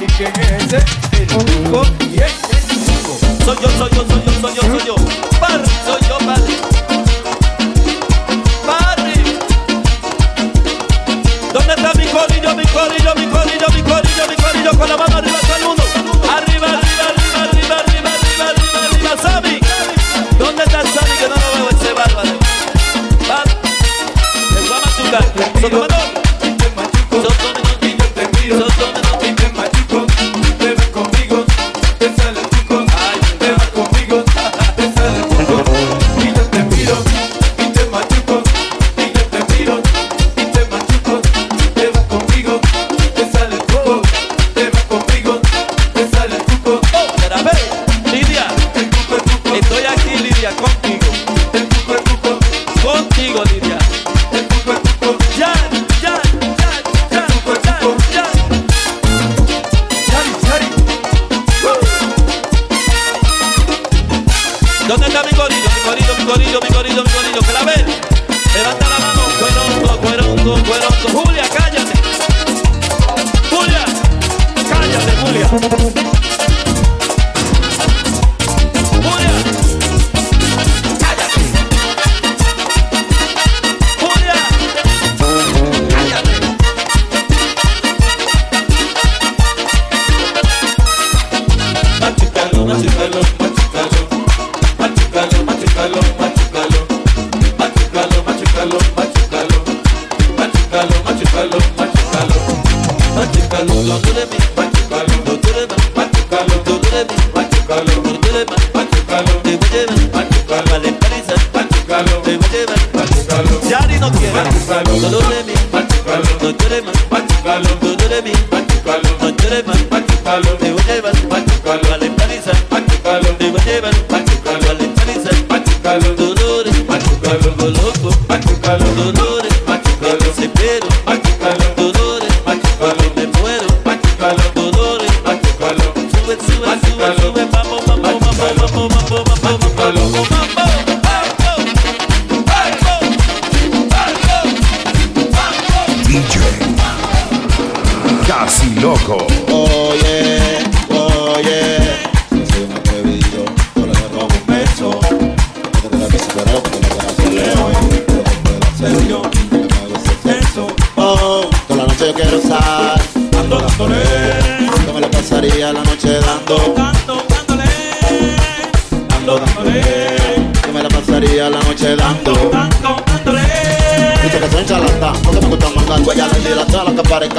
lift your hands and go. Yes, go. Soy yo. Padre, soy yo, padre. Padre. ¿Dónde está mi corrido con la mano arriba todo el mundo? Arriba, Sammy. ¿Dónde está Sammy que no lo veo ese bárbaro? El guamachuca.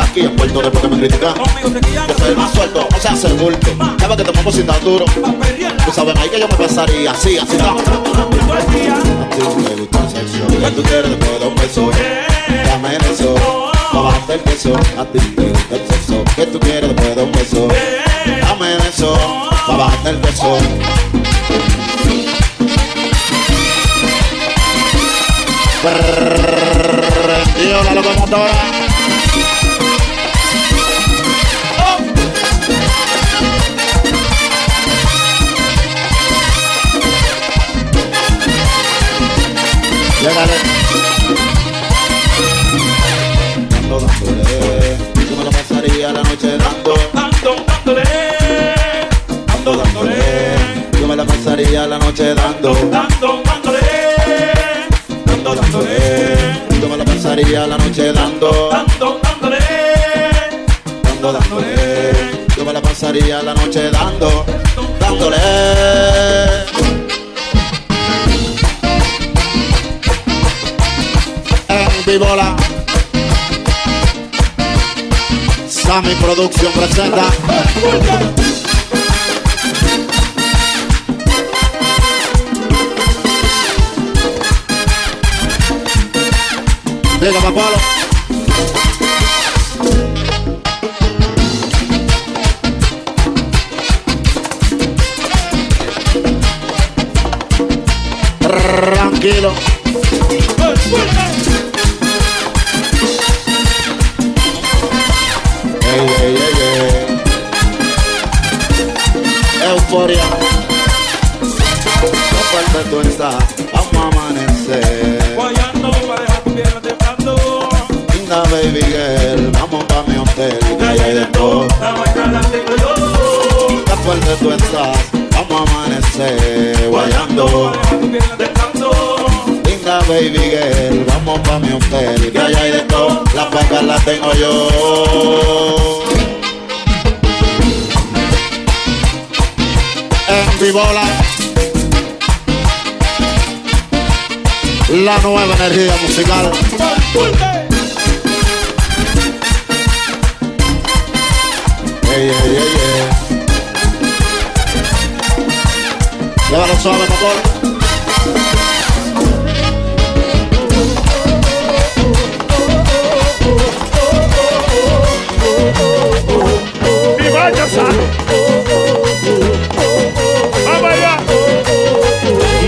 Aquí en Puerto después que me critican, yo soy el más suelto, no se hace el bulto. Sabes que tomamos sin dar duro. Tú sabes ahí que yo me pasaría así estamos. Si te gusta el sexo, que tú quieres después de un beso, dame en eso, pa' bajarte el peso. A ti te gusta el sexo, que tú quieres después de un beso, dame en eso, pa' bajarte el peso. Prendió la locomotora. Llegale. Tanto dándole, yo me lo pasaría la noche dando. Tanto dándole, yo me la pasaría la noche dando. Tanto dándole, yo me la pasaría la noche dando. Tanto dándole, yo me la pasaría la noche dando. Dándole. Vivola Sammy Producción presenta. Venga, papalo. Tranquilo. Euforia, no falta tú estás, vamos a amanecer. Guayando, pareja, tu pierna temblando. Linda baby girl, vamos pa' mi hotel. Y calle de todo, la bailada. se guayando, descando. Linda baby girl, vamos pa' mi hotel, que allá hay de todo, las vacas las tengo yo. En Vibola, la nueva energía musical. Hey, yeah, yeah, yeah. Llévalo suave, papá. ¡Viva ya sa! ¡Vamos allá!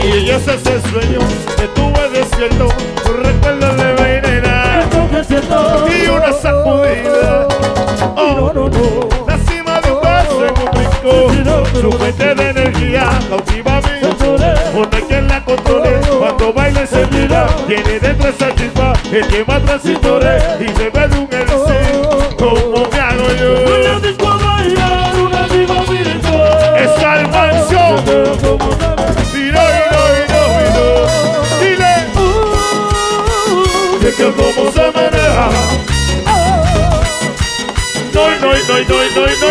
Y ella se sueño que tuve desierto, su recuerdo de vainera. Y una sacudida. Oh, no, no. La cima de un vaso se complicó. Su fuente de energía cautiva. Ponte quien la controle, cuando baile se mira. Tiene dentro esa chispa, el que más transitore y se ve de un LC, como me hago yo. No le disco a bailar una diva virtual. Es al mansión. Mira, mira. Dile, de que como se maneja.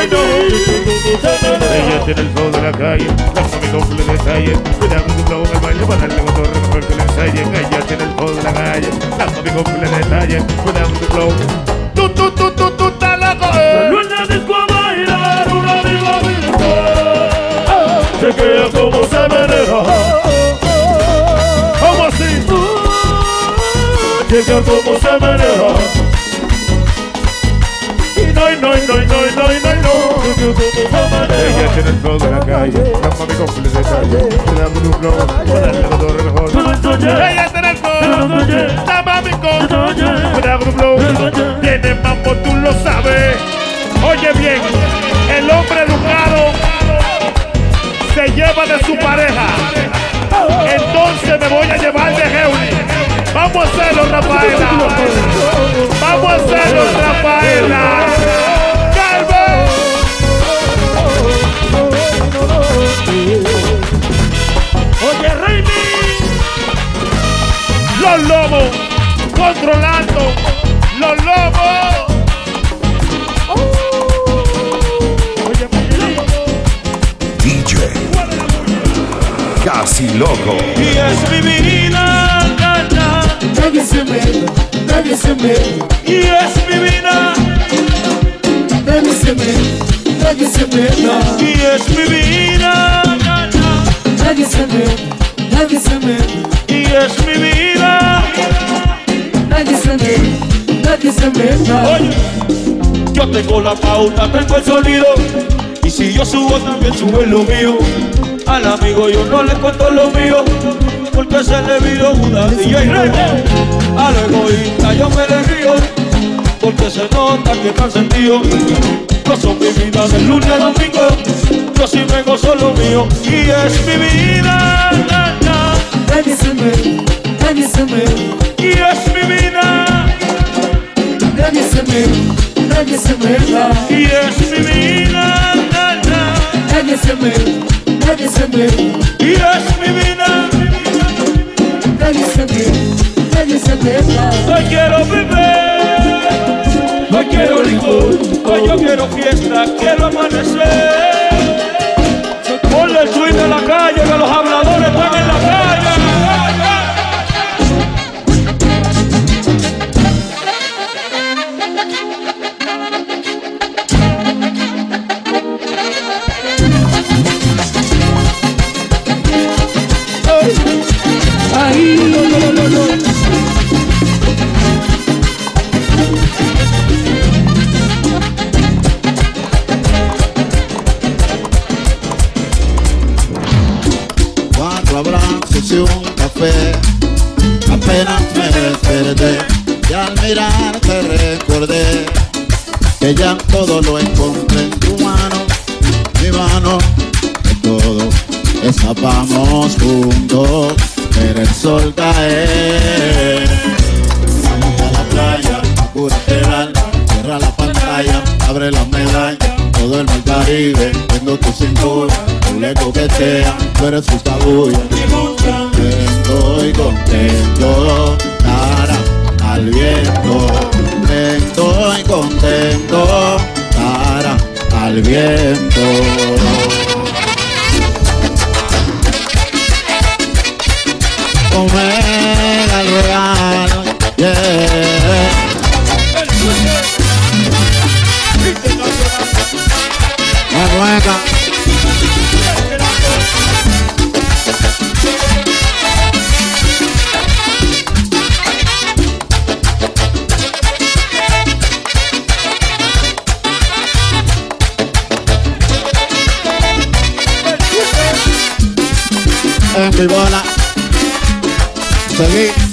No. Ella tiene el flow de la calle, doble detalle, cuidado con tu flow en el baile para darle con torre mejor que le ensayen. Ella tiene el flow de la calle, dando mi doble detalle, cuidado con tu flow. Tú, te la coges. No es la disco a bailar, una diva virtual. Chequea cómo se maneja. ¿Cómo así? Chequea cómo se maneja. No. Ella tiene el flow de la calle, la mami con el detalle, te damos un flow, ponerle la torre mejor. Ella tiene el flow, la mami con, te damos un flow, tiene mambo, tú lo sabes. Oye bien, el hombre educado se lleva de su pareja, entonces me voy a llevar de Heuni. Vamos a hacerlo, Rafaela. Vamos a hacerlo, Rafaela. ¡Calvo! Oye, Remy. Los lobos controlando. Los lobos. Oye, DJ Casi Loco. Y es mi vida. Deve ser medo. E esse menina Deve ser medo. E esse menina Deve ser medo. E esse menina Deve ser medo. Yo tengo la pauta, tengo el sonido. Y si yo subo también sube lo mío. Al amigo yo no le cuento lo mío, porque se le vino una DJ Remo. Al egoísta yo me le río, porque se nota que están sentidos. No son mi vida de lunes a domingo, yo sí me gozo lo mío. Y es mi vida, nadie se me. Y es mi vida, nadie se me. Y es mi vida, nadie se me. Y es mi vida. Hoy quiero beber, hoy quiero licor, hoy yo quiero fiesta, quiero amanecer. Ponle el swing en la calle, que los habladores están en la todo lo encontré en tu mano, mi mano, de todo. Escapamos juntos, ver el sol caer. Vamos a la playa, cúrate el alma, cierra la pantalla, abre la medalla. Todo el mar Caribe, viendo tu cintura. tú le coqueteas, tú eres sus tabullas. Estoy contento, cara al viento. Estoy contento, cara al viento. Omega el regalo, yeah. La cueca. En mi bola. Seguí.